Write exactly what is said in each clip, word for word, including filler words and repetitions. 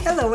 Hello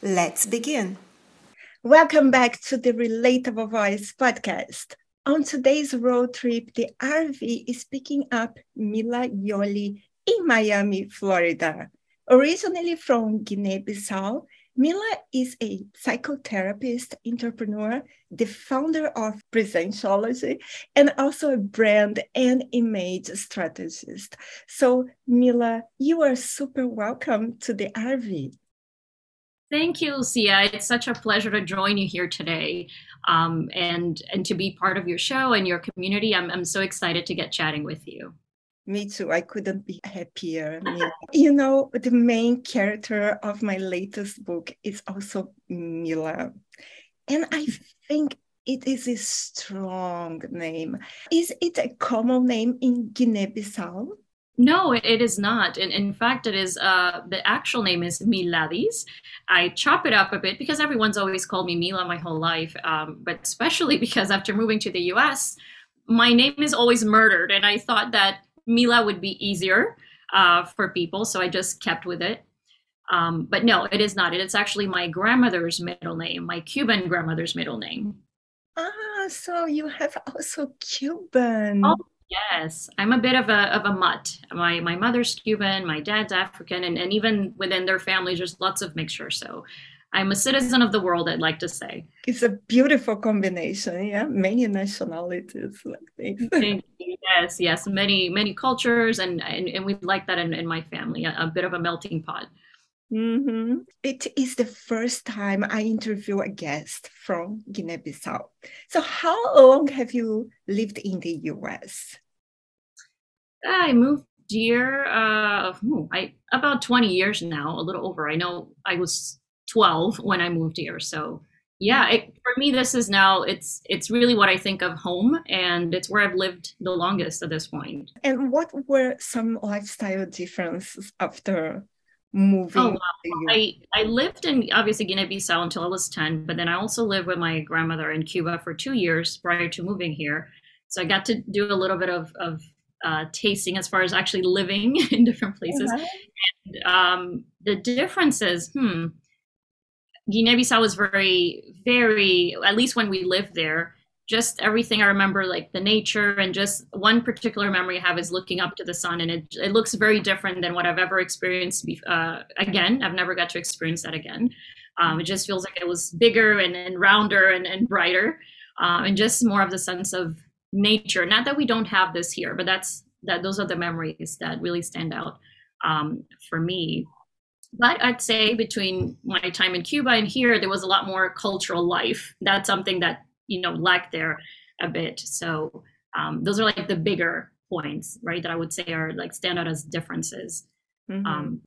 Let's begin. Welcome back to the Relatable Voice podcast. On today's road trip, the R V is picking up Mila Yoli in Miami, Florida. Originally from Guinea-Bissau, Mila is a psychotherapist, entrepreneur, the founder of Presenciology, and also a brand and image strategist. So, Mila, you are super welcome to the R V. Thank you, Lucia. It's such a pleasure to join you here today um, and, and to be part of your show and your community. I'm, I'm so excited to get chatting with you. Me too. I couldn't be happier. You know, the main character of my latest book is also Mila. And I think it is a strong name. Is it a common name in Guinea-Bissau? No, it is not. In, in fact, it is uh, the actual name is Miladis. I chop it up a bit because everyone's always called me Mila my whole life, um, but especially because after moving to the U S, my name is always murdered. And I thought that Mila would be easier uh, for people, so I just kept with it. Um, but no, it is not. It's actually my grandmother's middle name, my Cuban grandmother's middle name. Ah, so you have also Cuban. Oh. Yes, I'm a bit of a of a mutt. My my mother's Cuban, my dad's African, and, and even within their families, there's lots of mixture. So I'm a citizen of the world, I'd like to say. It's a beautiful combination, yeah? Many nationalities. Thank you. Yes, yes, many, many cultures, and, and, and we like that in, in my family, a, a bit of a melting pot. Mm-hmm. It is the first time I interview a guest from Guinea-Bissau. So how long have you lived in the U S? I moved here uh, I, about twenty years now, a little over. I know I was twelve when I moved here. So yeah, it, for me, this is now, it's it's really what I think of home, and it's where I've lived the longest at this point. And what were some lifestyle differences after moving? Oh, wow. I, I lived in, obviously, Guinea-Bissau until I was ten, but then I also lived with my grandmother in Cuba for two years prior to moving here. So I got to do a little bit of, of uh, tasting as far as actually living in different places. Uh-huh. And, um, the differences, hmm, Guinea-Bissau was very, very, at least when we lived there, just everything I remember, like the nature, and just one particular memory I have is looking up to the sun, and it, it looks very different than what I've ever experienced be- uh, again. I've never got to experience that again. Um, it just feels like it was bigger and, and rounder and, and brighter, uh, and just more of the sense of nature. Not that we don't have this here, but that's that. Those are the memories that really stand out um, for me. But I'd say between my time in Cuba and here, there was a lot more cultural life. That's something that, you know, lack there a bit. So um, those are like the bigger points, right, that I would say are like stand out as differences. Mm-hmm. Um,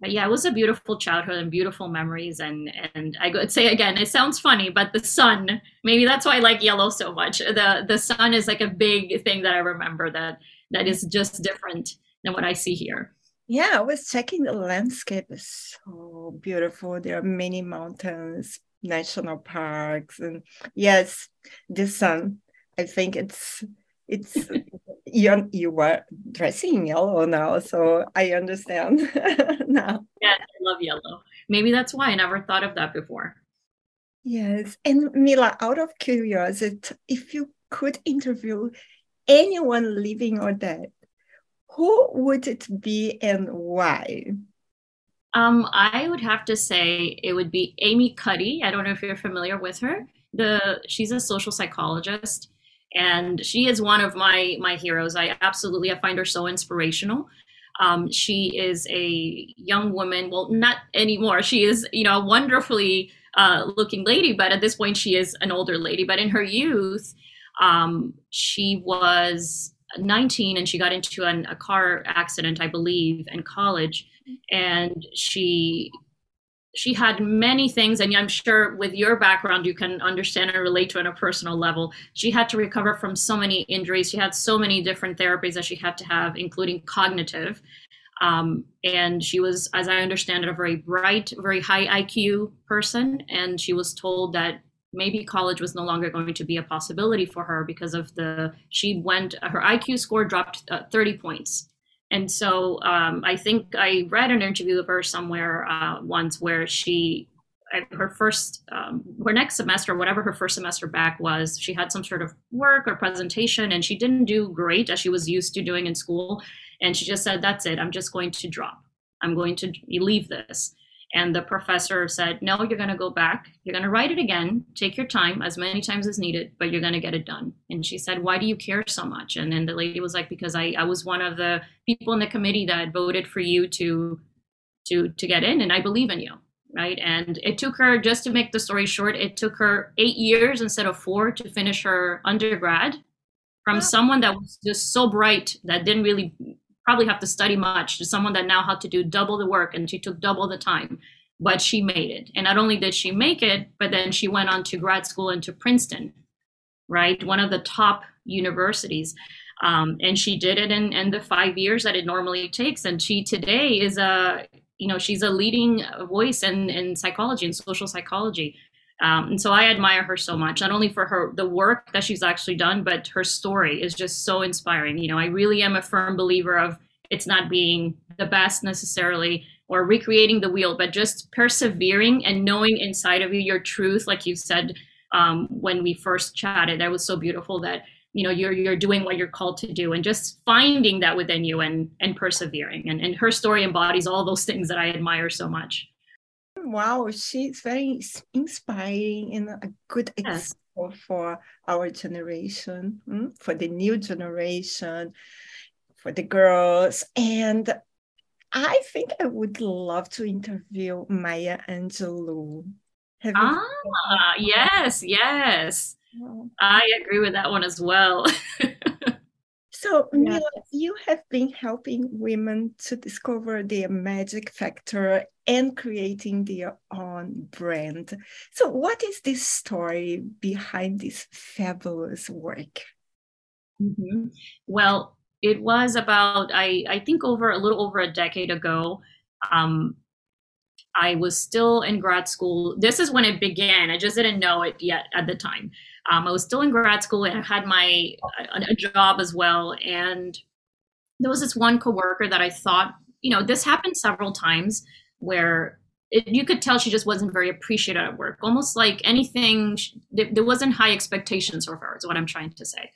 but yeah, it was a beautiful childhood and beautiful memories. And and I would say again, it sounds funny, but the sun, maybe that's why I like yellow so much. The the sun is like a big thing that I remember that that is just different than what I see here. Yeah, I was checking the landscape. It's so beautiful. There are many mountains, national parks, and yes, the sun. I think it's it's you you are dressing yellow now, so I understand now. Yeah, I love yellow. Maybe that's why I never thought of that before. Yes. And Mila, out of curiosity, if you could interview anyone living or dead, who would it be and why? Um, I would have to say it would be Amy Cuddy. I don't know if you're familiar with her. The, she's a social psychologist, and she is one of my, my heroes. I absolutely, I find her so inspirational. Um, she is a young woman. Well, not anymore. She is, you know, a wonderfully uh, looking lady, but at this point she is an older lady. But in her youth, um, she was nineteen and she got into an, a car accident, I believe, in college. And she, she had many things, and I'm sure with your background, you can understand and relate to on a personal level. She had to recover from so many injuries. She had so many different therapies that she had to have, including cognitive. Um, and she was, as I understand it, a very bright, very high I Q person. And she was told that maybe college was no longer going to be a possibility for her because of the, she went, her I Q score dropped uh, thirty points. And so um, I think I read an interview of her somewhere uh, once where she, her first, um, her next semester, whatever her first semester back was, she had some sort of work or presentation and she didn't do great as she was used to doing in school. And she just said, that's it, I'm just going to drop. I'm going to leave this. And the professor said, no, you're gonna go back. You're gonna write it again, take your time as many times as needed, but you're gonna get it done. And she said, why do you care so much? And then the lady was like, because I, I was one of the people in the committee that voted for you to, to, to get in, and I believe in you, right? And it took her, just to make the story short, it took her eight years instead of four to finish her undergrad from someone that was just so bright that didn't really probably have to study much to someone that now had to do double the work, and she took double the time, but she made it. And not only did she make it, but then she went on to grad school into Princeton, right? One of the top universities. Um, and she did it in, in the five years that it normally takes. And she today is a, you know, she's a leading voice in, in psychology and social psychology. Um, and so I admire her so much, not only for her, the work that she's actually done, but her story is just so inspiring. You know, I really am a firm believer of it's not being the best necessarily or recreating the wheel, but just persevering and knowing inside of you your truth. Like you said, um, when we first chatted, that was so beautiful that, you know, you're, you're doing what you're called to do and just finding that within you and, and persevering. And, and her story embodies all those things that I admire so much. Wow, she's very inspiring and a good example yes. for our generation, for the new generation, for the girls. And I think I would love to interview Maya Angelou. Have ah, you yes, yes. Wow. I agree with that one as well. So, Mila, you have been helping women to discover their magic factor and creating their own brand. So what is this story behind this fabulous work? Mm-hmm. Well, it was about, I, I think over a little over a decade ago, um, I was still in grad school. This is when it began. I just didn't know it yet at the time. Um, I was still in grad school and I had my a, a job as well. And there was this one coworker that I thought, you know, this happened several times where it, you could tell she just wasn't very appreciated at work. Almost like anything, she, there wasn't high expectations for her is what I'm trying to say.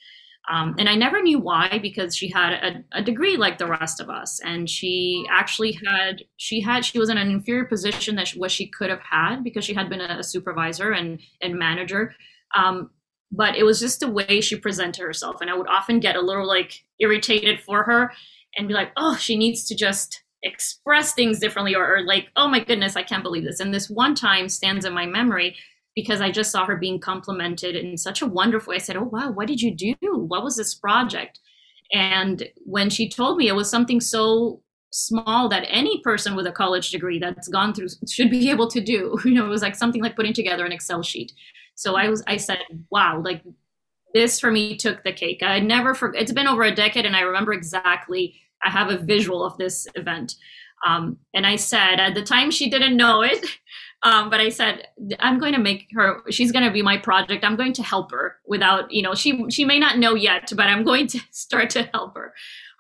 Um, and I never knew why, because she had a, a degree like the rest of us. And she actually had, she had, she was in an inferior position that she, what she could have had because she had been a supervisor and, and manager. Um, but it was just the way she presented herself. And I would often get a little like irritated for her and be like, oh, she needs to just express things differently, or, or like, oh my goodness, I can't believe this. And this one time stands in my memory, because I just saw her being complimented in such a wonderful way. I said, oh, wow, what did you do? What was this project? And when she told me, it was something so small that any person with a college degree that's gone through should be able to do. You know, it was like something like putting together an Excel sheet. So I was, I said, wow, like this for me took the cake. I never forgot. It's been over a decade and I remember exactly. I have a visual of this event. Um, and I said, at the time she didn't know it, Um, but I said, I'm going to make her, she's going to be my project. I'm going to help her without, you know, she, she may not know yet, but I'm going to start to help her.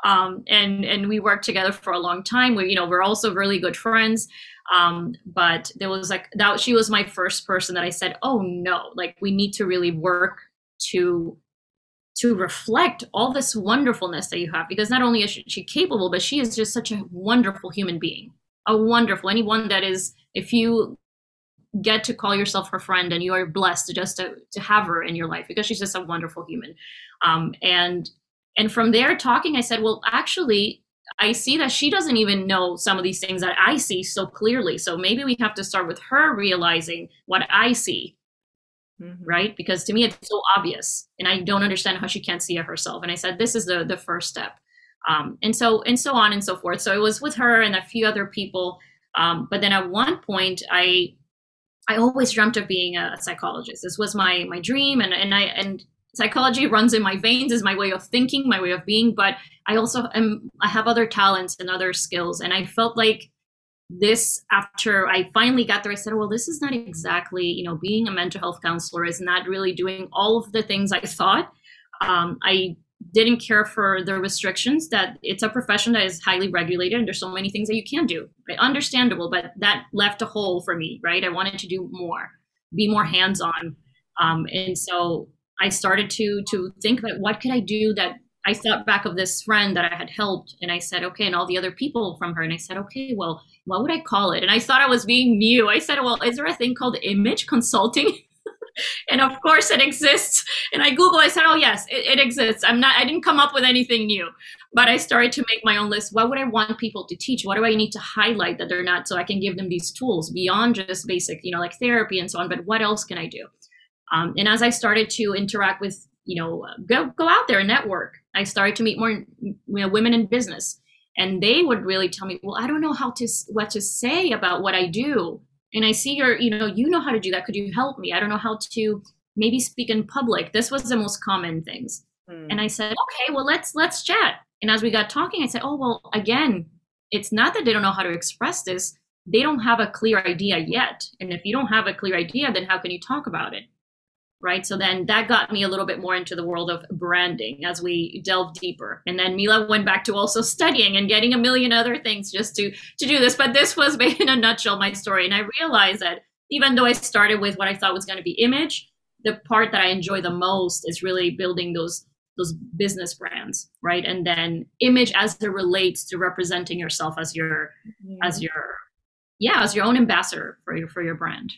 Um, and, and we worked together for a long time. We, you know, we're also really good friends. Um, but there was like that, she was my first person that I said, oh no, like we need to really work to, to reflect all this wonderfulness that you have, because not only is she capable, but she is just such a wonderful human being. a wonderful, anyone that is, if you get to call yourself her friend, and you are blessed just to, to have her in your life, because she's just a wonderful human. Um, and and from there talking, I said, well, actually, I see that she doesn't even know some of these things that I see so clearly. So maybe we have to start with her realizing what I see, mm-hmm. right? Because to me, it's so obvious, and I don't understand how she can't see it herself. And I said, this is the, the first step. Um, and so and so on and so forth. So it was with her and a few other people. Um, but then at one point, I I always dreamt of being a psychologist. This was my my dream, and and I and psychology runs in my veins, is my way of thinking, my way of being. But I also am, I have other talents and other skills, and I felt like this after I finally got there. I said, well, this is not exactly, you know, being a mental health counselor is not really doing all of the things I thought. Um, I didn't care for the restrictions, that it's a profession that is highly regulated, and there's so many things that you can do, right? Understandable, but that left a hole for me, right? I wanted to do more, be more hands-on. Um, and so I started to to think about what could I do. That I thought back of this friend that I had helped, and I said, okay, and all the other people from her. And I said, okay, well, what would I call it? And I thought I was being new. I said, well, is there a thing called image consulting? And of course it exists. And I Googled, I said, oh yes, it, it exists. I'm not, I didn't come up with anything new, but I started to make my own list. What would I want people to teach? What do I need to highlight that they're not, so I can give them these tools beyond just basic, you know, like therapy and so on, but what else can I do? Um, and as I started to interact with, you know, go, go out there and network, I started to meet more, you know, women in business, and they would really tell me, well, I don't know how to, what to say about what I do. And I see your, you know, you know how to do that. Could you help me? I don't know how to maybe speak in public. This was the most common things. Mm. And I said, okay, well, let's, let's chat. And as we got talking, I said, oh, well, again, it's not that they don't know how to express this. They don't have a clear idea yet. And if you don't have a clear idea, then how can you talk about it? Right. So then that got me a little bit more into the world of branding as we delve deeper. And then Mila went back to also studying and getting a million other things just to to do this. But this was in a nutshell my story. And I realized that even though I started with what I thought was going to be image, the part that I enjoy the most is really building those those business brands. Right. And then image as it relates to representing yourself as your yeah. as your yeah, as your own ambassador for your for your brand.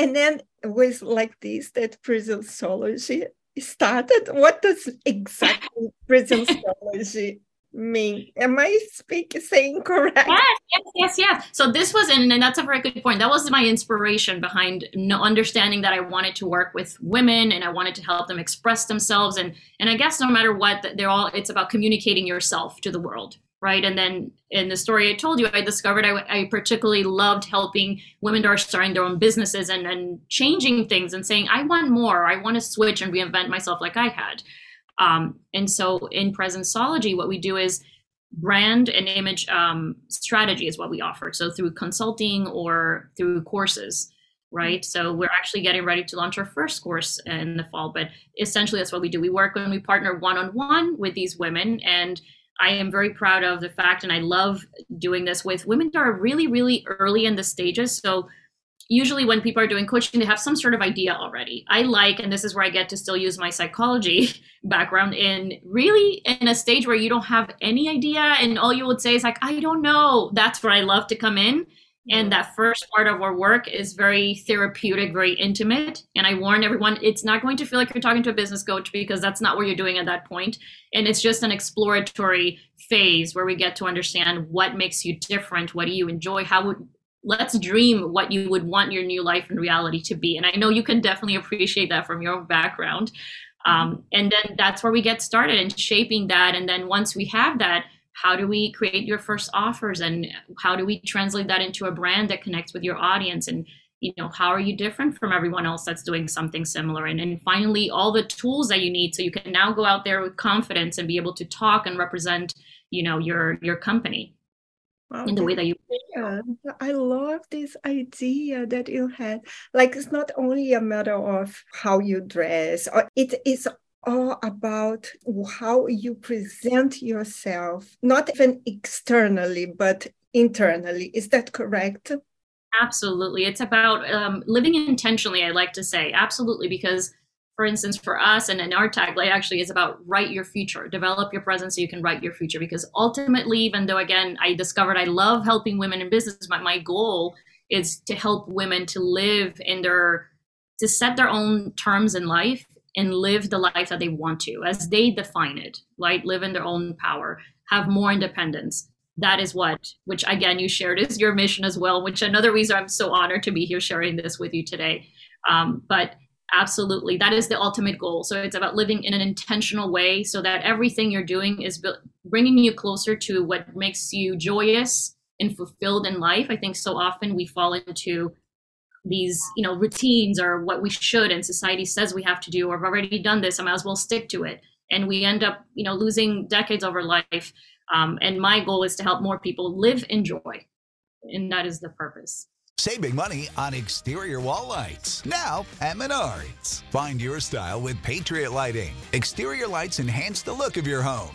And then it was like this that Presenciology started. What does exactly Presenciology mean? Am I speaking saying correct? Yes, yes, yes, yes. So this was, in, and that's a very good point. That was my inspiration behind no, understanding that I wanted to work with women, and I wanted to help them express themselves. And and I guess no matter what, they're all, it's about communicating yourself to the world. Right. And then in the story I told you, I discovered I, I particularly loved helping women that are starting their own businesses and, and changing things and saying, I want more. I want to switch and reinvent myself like I had. Um, and so in Presenciology, what we do is brand and image um, strategy is what we offer. So through consulting or through courses. Right. So we're actually getting ready to launch our first course in the fall. But essentially, that's what we do. We work when we partner one on one with these women, and I am very proud of the fact, and I love doing this with women that are really, really early in the stages. So usually when people are doing coaching, they have some sort of idea already. I like, and this is where I get to still use my psychology background, in really in a stage where you don't have any idea, and all you would say is like, I don't know. That's where I love to come in. And that first part of our work is very therapeutic, very intimate. And I warn everyone, it's not going to feel like you're talking to a business coach, because that's not what you're doing at that point. And it's just an exploratory phase where we get to understand what makes you different. What do you enjoy? How would, let's dream what you would want your new life and reality to be. And I know you can definitely appreciate that from your own background. Um, and then that's where we get started in shaping that. And then once we have that, how do we create your first offers, and how do we translate that into a brand that connects with your audience? And, you know, how are you different from everyone else that's doing something similar? And then finally, all the tools that you need, so you can now go out there with confidence and be able to talk and represent, you know, your, your company wow, in the way that you. Yeah. I love this idea that you had. Like, it's not only a matter of how you dress, or it is all about how you present yourself, not even externally, but internally. Is that correct? Absolutely. It's about um, living intentionally, I like to say. Absolutely. Because for instance, for us, and in our tagline actually is about write your future, develop your present so you can write your future. Because ultimately, even though, again, I discovered I love helping women in business, my, my goal is to help women to live in their, to set their own terms in life and live the life that they want to, as they define it, right? Live in their own power, have more independence. That is what, which again, you shared is your mission as well, which another reason I'm so honored to be here sharing this with you today. Um, but absolutely, that is the ultimate goal. So it's about living in an intentional way so that everything you're doing is bringing you closer to what makes you joyous and fulfilled in life. I think so often we fall into these, you know, routines or what we should and society says we have to do, or I've already done this, I might as well stick to it. And we end up, you know, losing decades of our life. Um, and my goal is to help more people live in joy. And that is the purpose. Saving money on exterior wall lights, now at Menards. Find your style with Patriot Lighting. Exterior lights enhance the look of your home.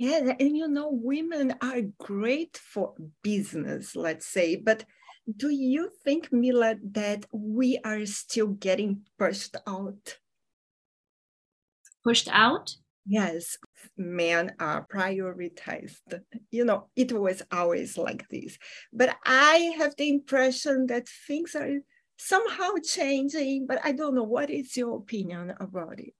Yeah, and you know, women are great for business, let's say, but do you think, Mila, that we are still getting pushed out? Pushed out? Yes, men are prioritized. You know, it was always like this. But I have the impression that things are somehow changing, but I don't know. What is your opinion about it?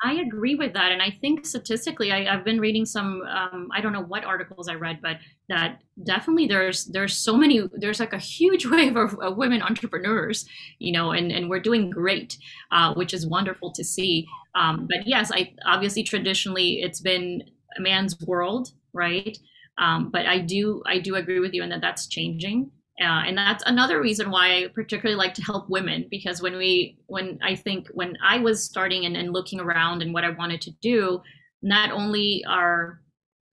I agree with that. And I think statistically, I, I've been reading some, um, I don't know what articles I read, but that definitely there's there's so many, there's like a huge wave of, of women entrepreneurs, you know, and, and we're doing great, uh, which is wonderful to see. Um, but yes, I obviously traditionally it's been a man's world, right? Um, but I do, I do agree with you in that that's changing. Uh, and that's another reason why I particularly like to help women, because when we, when I think when I was starting and, and looking around and what I wanted to do, not only are,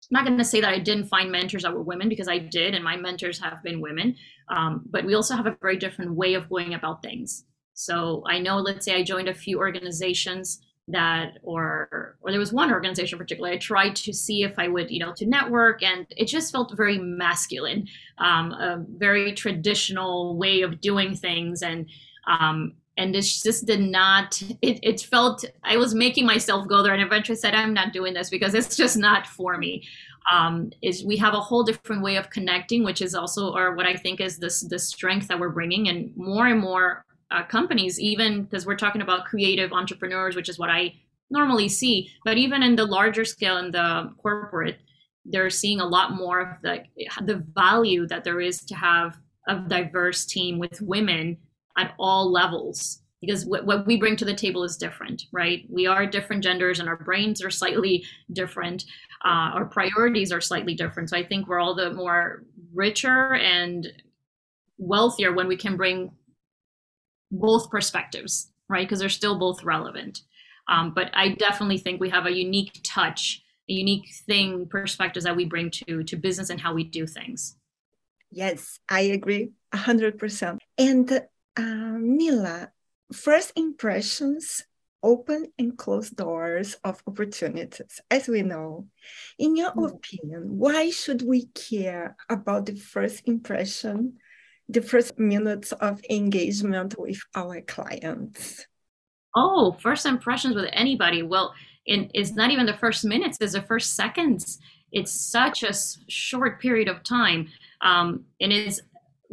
I'm not going to say that I didn't find mentors that were women, because I did, and my mentors have been women, um, but we also have a very different way of going about things. So I know, let's say I joined a few organizations that, or or there was one organization particularly, I tried to see if I would, you know, to network, and it just felt very masculine, um, a very traditional way of doing things. And um, and this just did not, it, it felt, I was making myself go there, and eventually said, I'm not doing this because it's just not for me. Um, is we have a whole different way of connecting, which is also, or what I think is this the strength that we're bringing, and more and more Uh, companies, even because we're talking about creative entrepreneurs, which is what I normally see, but even in the larger scale in the corporate, they're seeing a lot more of the the value that there is to have a diverse team with women at all levels, because w- what we bring to the table is different, right? We are different genders, and our brains are slightly different, uh, our priorities are slightly different. So I think we're all the more richer and wealthier when we can bring both perspectives, right? Because they're still both relevant. Um, but I definitely think we have a unique touch, a unique thing, perspectives that we bring to, to business and how we do things. Yes, I agree one hundred percent. And uh, Mila, first impressions open and close doors of opportunities, as we know. In your mm-hmm. opinion, why should we care about the first impression, the first minutes of engagement with our clients? Oh, first impressions with anybody. Well, it, it's not even the first minutes, it's the first seconds. It's such a short period of time. Um, and it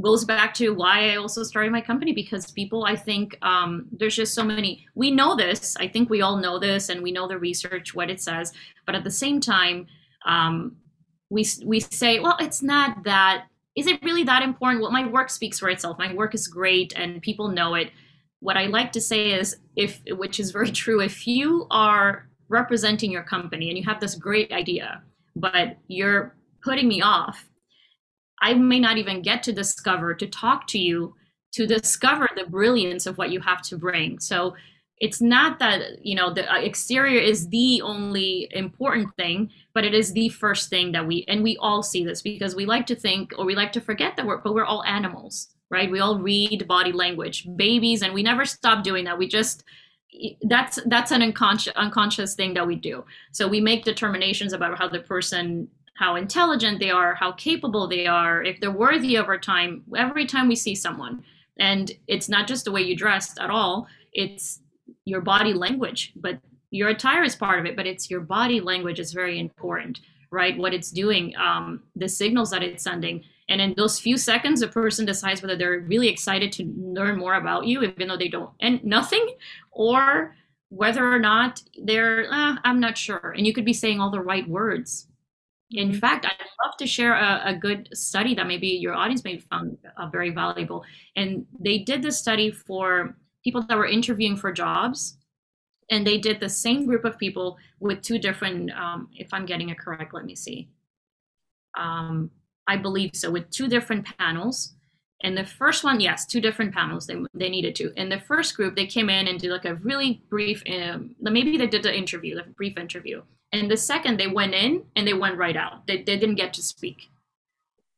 goes back to why I also started my company, because people, I think um, there's just so many, we know this, I think we all know this, and we know the research, what it says, but at the same time, um, we we say, well, it's not that is it really that important? Well, my work speaks for itself. My work is great and people know it. What I like to say is, if, which is very true, if you are representing your company and you have this great idea, but you're putting me off, I may not even get to discover, to talk to you, to discover the brilliance of what you have to bring. So it's not that, you know, the exterior is the only important thing, but it is the first thing that we, and we all see this because we like to think, or we like to forget that we're, but we're all animals, right? We all read body language, babies, and we never stop doing that. We just, that's, that's an unconscious, unconscious thing that we do. So we make determinations about how the person, how intelligent they are, how capable they are, if they're worthy of our time, every time we see someone. And it's not just the way you dressed at all. It's your body language, but your attire is part of it, but it's your body language is very important, right? What it's doing, um, the signals that it's sending. And in those few seconds, a person decides whether they're really excited to learn more about you, even though they don't, and nothing, or whether or not they're, eh, I'm not sure. And you could be saying all the right words. In fact, I'd love to share a, a good study that maybe your audience may have found uh, very valuable. And they did this study for people that were interviewing for jobs, and they did the same group of people with two different, um, if I'm getting it correct, let me see. Um, I believe so, with two different panels. And the first one, yes, two different panels, they, they needed to. In the first group, they came in and did like a really brief, um, maybe they did the interview, the brief interview. And the second, they went in and they went right out. They, they didn't get to speak.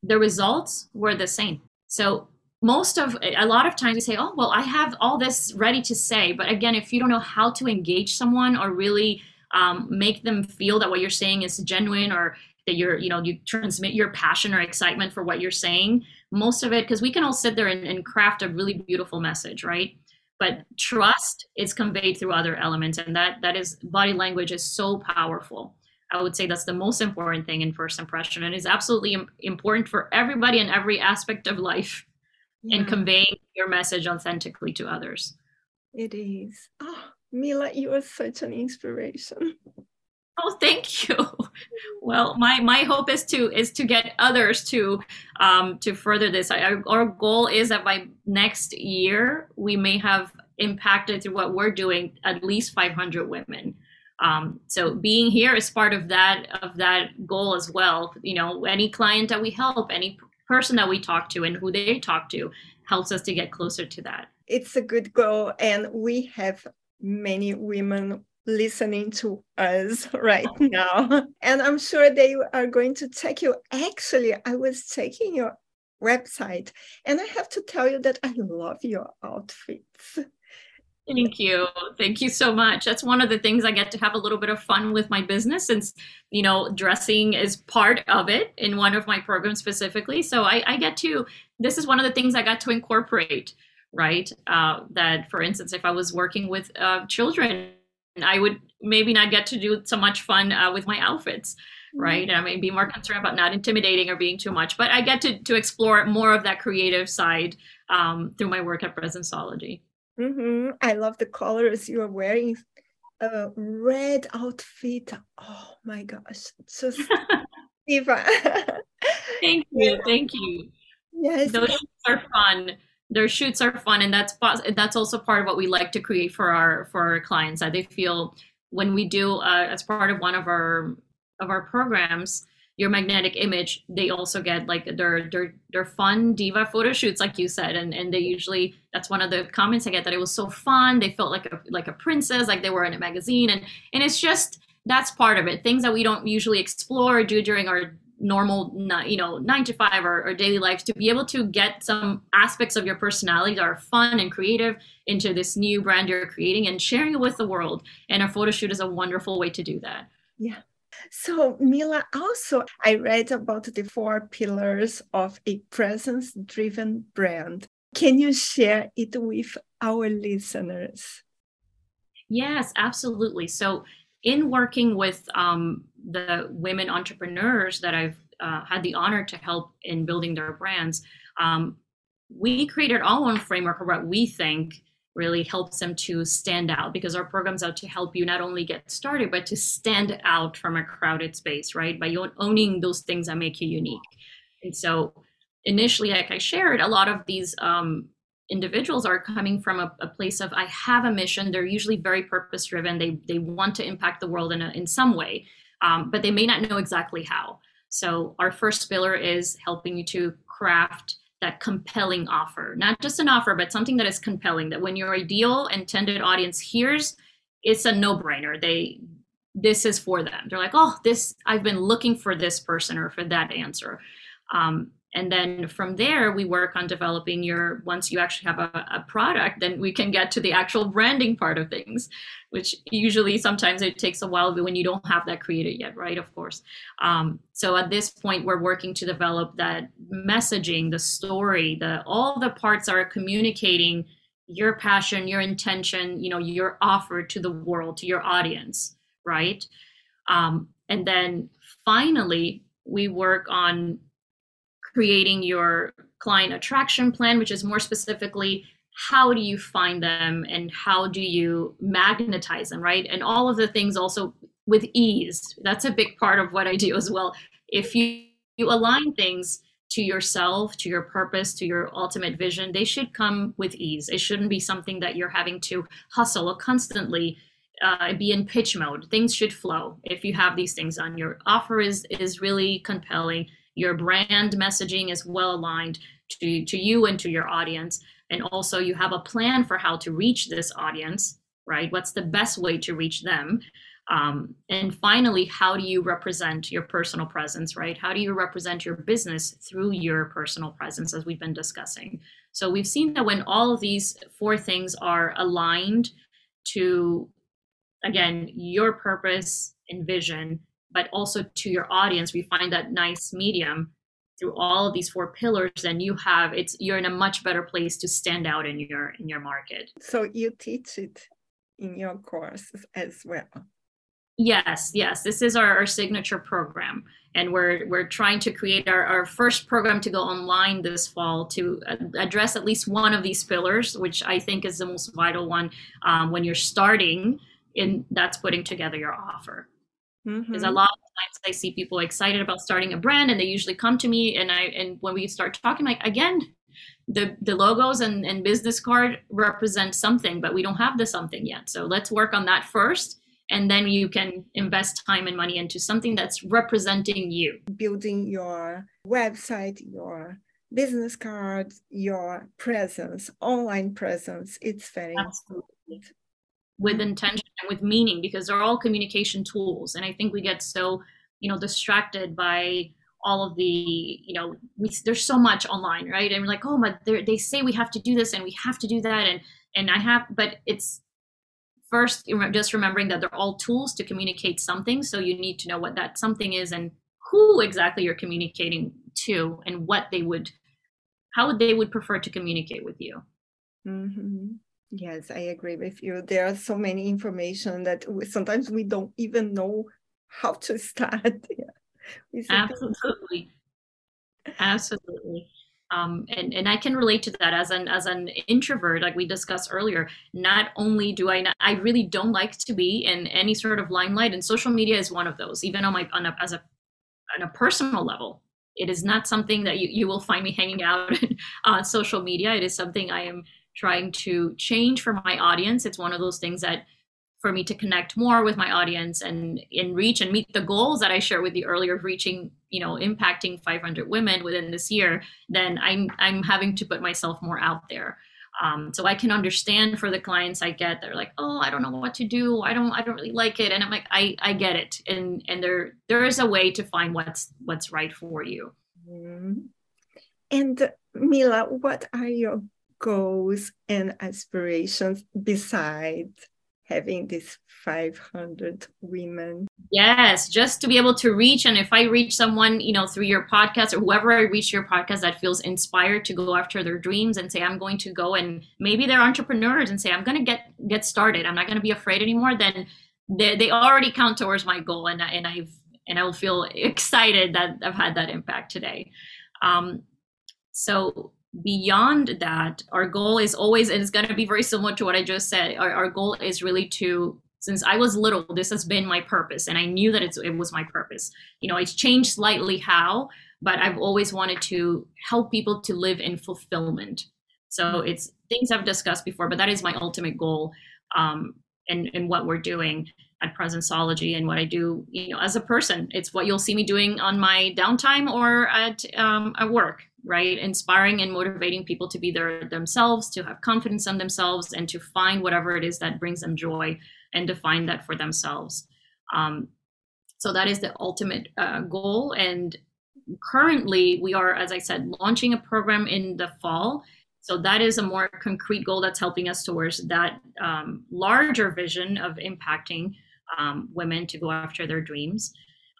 The results were the same. So most of, a lot of times we say, oh, well, I have all this ready to say. But again, if you don't know how to engage someone or really um, make them feel that what you're saying is genuine, or that you're, you know, you transmit your passion or excitement for what you're saying, most of it, because we can all sit there and, and craft a really beautiful message, right? But trust is conveyed through other elements. And that, that is, body language is so powerful. I would say that's the most important thing in first impression, and is absolutely important for everybody in every aspect of life. Yeah. And conveying your message authentically to others. It is. Oh, Mila, you are such an inspiration. Oh, thank you. Well, my, my hope is to is to get others to um, to further this. Our, our goal is that by next year, we may have impacted through what we're doing at least five hundred women. Um, so being here is part of that of that goal as well. You know, any client that we help, any person that we talk to and who they talk to helps us to get closer to that. It's a good goal, and we have many women listening to us right now, and I'm sure they are going to check you. Actually, I was checking your website, and I have to tell you that I love your outfits. Thank you. Thank you so much. That's one of the things I get to have a little bit of fun with my business, since, you know, dressing is part of it in one of my programs specifically. So I, I get to, this is one of the things I got to incorporate, right? Uh, that, for instance, if I was working with uh, children, I would maybe not get to do so much fun uh, with my outfits, right? Mm-hmm. I may be more concerned about not intimidating or being too much, but I get to, to explore more of that creative side um, through my work at Presenciology. Mm-hmm. I love the colors you are wearing. A red outfit. Oh my gosh. So Diva. Thank you. Thank you. Yes. Those shoots are fun. Their shoots are fun. And that's that's also part of what we like to create for our for our clients, that they feel when we do uh, as part of one of our of our programs, your magnetic image, they also get like their their their fun diva photo shoots, like you said, and and they usually, that's one of the comments I get, that it was so fun, they felt like a like a princess, like they were in a magazine, and and it's just, that's part of it, things that we don't usually explore or do during our normal, you know, nine to five or, or daily life, to be able to get some aspects of your personality that are fun and creative into this new brand you're creating and sharing it with the world. And a photo shoot is a wonderful way to do that. Yeah. So Mila, also I read about the four pillars of a presence-driven brand. Can you share it with our listeners? Yes, absolutely. So in working with um, the women entrepreneurs that I've uh, had the honor to help in building their brands, um, we created our own framework of what we think really helps them to stand out, because our program's out to help you not only get started, but to stand out from a crowded space, right? By owning those things that make you unique. And so initially, like I shared, a lot of these um, individuals are coming from a, a place of, I have a mission. They're usually very purpose driven. They, they want to impact the world in, a, in some way, um, but they may not know exactly how. So our first pillar is helping you to craft that compelling offer, not just an offer, but something that is compelling, that when your ideal intended audience hears, it's a no-brainer. They, this is for them. They're like, oh, this, I've been looking for this person or for that answer. Um, And then from there, we work on developing your, once you actually have a, a product, then we can get to the actual branding part of things, which usually sometimes it takes a while when you don't have that created yet, right? Of course. Um, so at this point, we're working to develop that messaging, the story, the all the parts are communicating your passion, your intention, you know, your offer to the world, to your audience, right? Um, and then finally, we work on creating your client attraction plan, which is more specifically, how do you find them and how do you magnetize them, right? And all of the things also with ease. That's a big part of what I do as well. If you, you align things to yourself, to your purpose, to your ultimate vision, they should come with ease. It shouldn't be something that you're having to hustle or constantly uh, be in pitch mode. Things should flow. If you have these things on, your offer is, is really compelling. Your brand messaging is well aligned to, to you and to your audience. And also you have a plan for how to reach this audience, right? What's the best way to reach them? Um, and finally, how do you represent your personal presence, right? How do you represent your business through your personal presence, as we've been discussing? So we've seen that when all of these four things are aligned to, again, your purpose and vision, but also to your audience, we find that nice medium through all of these four pillars. Then you have, it's, you're in a much better place to stand out in your in your market. So you teach it in your courses as well. Yes, yes. This is our, our signature program, and we're we're trying to create our, our first program to go online this fall to address at least one of these pillars, which I think is the most vital one um, when you're starting. In that's putting together your offer. Because mm-hmm. a lot of times I see people excited about starting a brand, and they usually come to me, and I and when we start talking, like, again, the the logos and, and business card represent something, but we don't have the something yet. So let's work on that first, and then you can invest time and money into something that's representing you. Building your website, your business card, your presence, online presence, it's very important. With intention and with meaning, because they're all communication tools. And I think we get so, you know, distracted by all of the, you know, we, there's so much online, right? And we're like, oh, but they say we have to do this and we have to do that. And, and I have, but it's first just remembering that they're all tools to communicate something. So you need to know what that something is and who exactly you're communicating to and what they would, how they would prefer to communicate with you. Mm-hmm. Yes, I agree with you. There are so many information that we, sometimes we don't even know how to start. Yeah. Absolutely, absolutely. Um, and and I can relate to that as an as an introvert, like we discussed earlier. Not only do I not, I really don't like to be in any sort of limelight, and social media is one of those. Even on my on a, as a on a personal level, it is not something that you you will find me hanging out on social media. It is something I am trying to change for my audience. It's one of those things that for me to connect more with my audience and in reach and meet the goals that I shared with you earlier of reaching, you know, impacting five hundred women within this year, then I'm, I'm having to put myself more out there. Um, so I can understand for the clients I get, they're like, oh, I don't know what to do. I don't, I don't really like it. And I'm like, I, I get it. And, and there, there is a way to find what's, what's right for you. Mm-hmm. And Mila, what are your goals and aspirations besides having these five hundred women? Yes, just to be able to reach. And if I reach someone, you know, through your podcast or whoever I reach your podcast that feels inspired to go after their dreams and say, I'm going to go, and maybe they're entrepreneurs and say, I'm going to get, get started. I'm not going to be afraid anymore. Then they, they already count towards my goal. And, and I've, and I will feel excited that I've had that impact today. Um, so beyond that, our goal is always, and it's going to be very similar to what I just said, our, our goal is really to Since I was little, this has been my purpose, and I knew that it's, it was my purpose. You know, it's changed slightly how, but I've always wanted to help people to live in fulfillment. So it's things I've discussed before, but that is my ultimate goal, um, and, and what we're doing at Presenciology and what I do, you know, as a person. It's what you'll see me doing on my downtime or at, um, at work, right? Inspiring and motivating people to be their themselves, to have confidence in themselves, and to find whatever it is that brings them joy and define that for themselves. Um, so that is the ultimate uh, goal. And currently we are, as I said, launching a program in the fall. So that is a more concrete goal that's helping us towards that um, larger vision of impacting um, women to go after their dreams.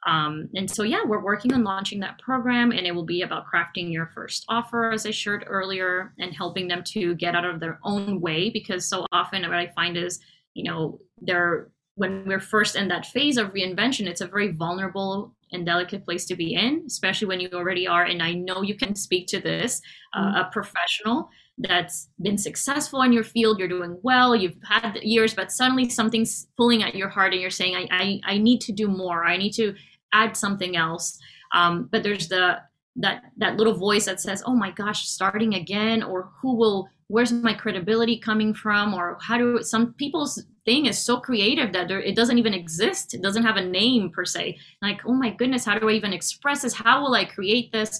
Um, and so, yeah, we're working on launching that program, and it will be about crafting your first offer, as I shared earlier, and helping them to get out of their own way, because so often what I find is, you know, they're, when we're first in that phase of reinvention, it's a very vulnerable and delicate place to be in, especially when you already are, and I know you can speak to this, uh, a professional that's been successful in your field, you're doing well, you've had years, but suddenly something's pulling at your heart and you're saying, I, I, I need to do more, I need to add something else. Um, but there's the that that little voice that says, oh my gosh, starting again, or who will, where's my credibility coming from, or how do, some people's thing is so creative that there, it doesn't even exist, it doesn't have a name per se, like, oh my goodness, how do I even express this, how will I create this?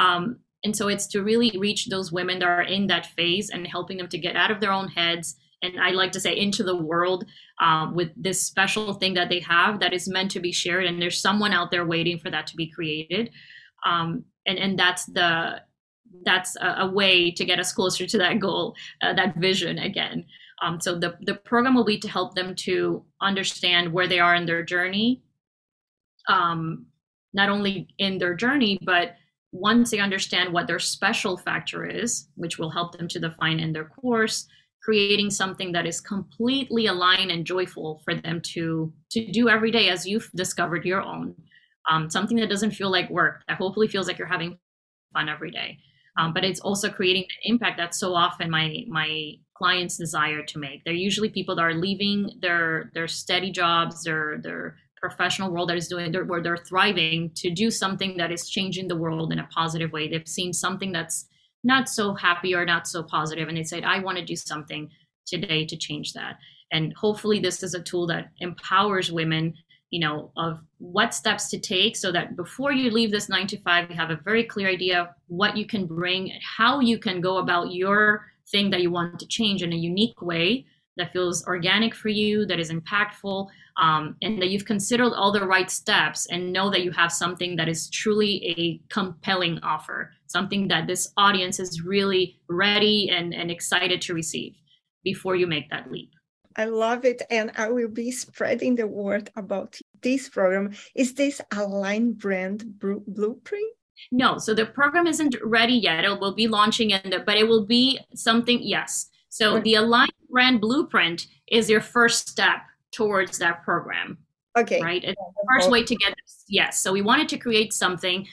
Um, and so it's to really reach those women that are in that phase and helping them to get out of their own heads, and I like to say into the world, uh, with this special thing that they have that is meant to be shared, and there's someone out there waiting for that to be created. Um, and, and that's the, that's a, a way to get us closer to that goal, uh, that vision again. Um, so the, the program will be to help them to understand where they are in their journey, um, not only in their journey, but once they understand what their special factor is, which will help them to define in their course, creating something that is completely aligned and joyful for them to, to do every day as you've discovered your own. Um, something that doesn't feel like work, that hopefully feels like you're having fun every day. Um, but it's also creating the impact that so often my my clients desire to make. They're usually people that are leaving their their steady jobs, their their professional world that is doing their, where they're thriving, to do something that is changing the world in a positive way. They've seen something that's not so happy or not so positive, and they said, I want to do something today to change that. And hopefully this is a tool that empowers women, you know, of what steps to take so that before you leave this nine to five, you have a very clear idea of what you can bring, how you can go about your thing that you want to change in a unique way that feels organic for you, that is impactful, um, and that you've considered all the right steps, and know that you have something that is truly a compelling offer, something that this audience is really ready and, and excited to receive before you make that leap. I love it, and I will be spreading the word about this program. Is this Align Brand Blueprint? No, so the program isn't ready yet. It will be launching, in the, but it will be something, yes. So okay. The Align Brand Blueprint is your first step towards that program. Okay. Right? It's the first way to get this, yes. So we wanted to create something.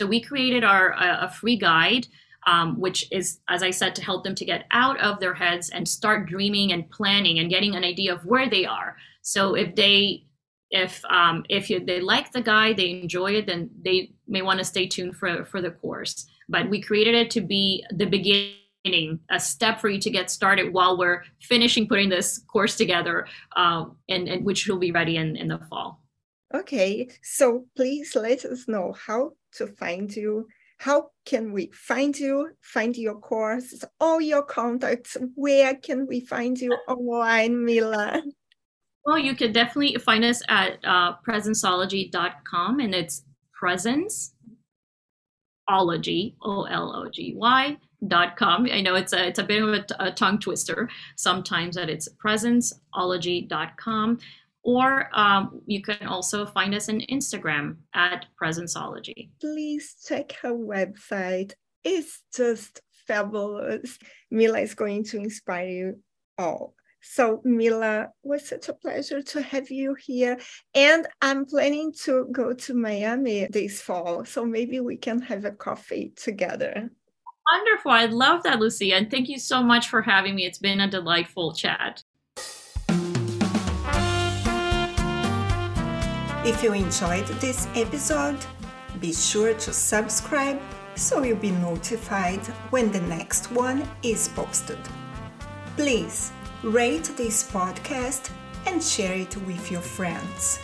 So we created our a, a free guide, Um, which is, as I said, to help them to get out of their heads and start dreaming and planning and getting an idea of where they are. So if they, if um, if you, they like the guide, they enjoy it, then they may want to stay tuned for, for the course. But we created it to be the beginning, a step for you to get started while we're finishing putting this course together, um, and, and which will be ready in, in the fall. Okay, so please let us know how to find you. How can we find you, find your courses, all your contacts? Where can we find you online, Mila? Well, you can definitely find us at uh, presenciology dot com, and it's presenciology, O L O G Y dot com. I know it's a, it's a bit of a, a tongue twister sometimes, that it's presenciology dot com. Or um, you can also find us on Instagram at Presenciology. Please check her website. It's just fabulous. Mila is going to inspire you all. So Mila, it was such a pleasure to have you here. And I'm planning to go to Miami this fall, so maybe we can have a coffee together. Wonderful. I love that, Lucia. And thank you so much for having me. It's been a delightful chat. If you enjoyed this episode, be sure to subscribe so you'll be notified when the next one is posted. Please rate this podcast and share it with your friends.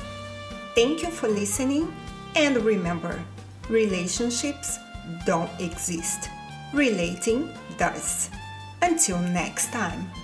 Thank you for listening, and remember, relationships don't exist. Relating does. Until next time.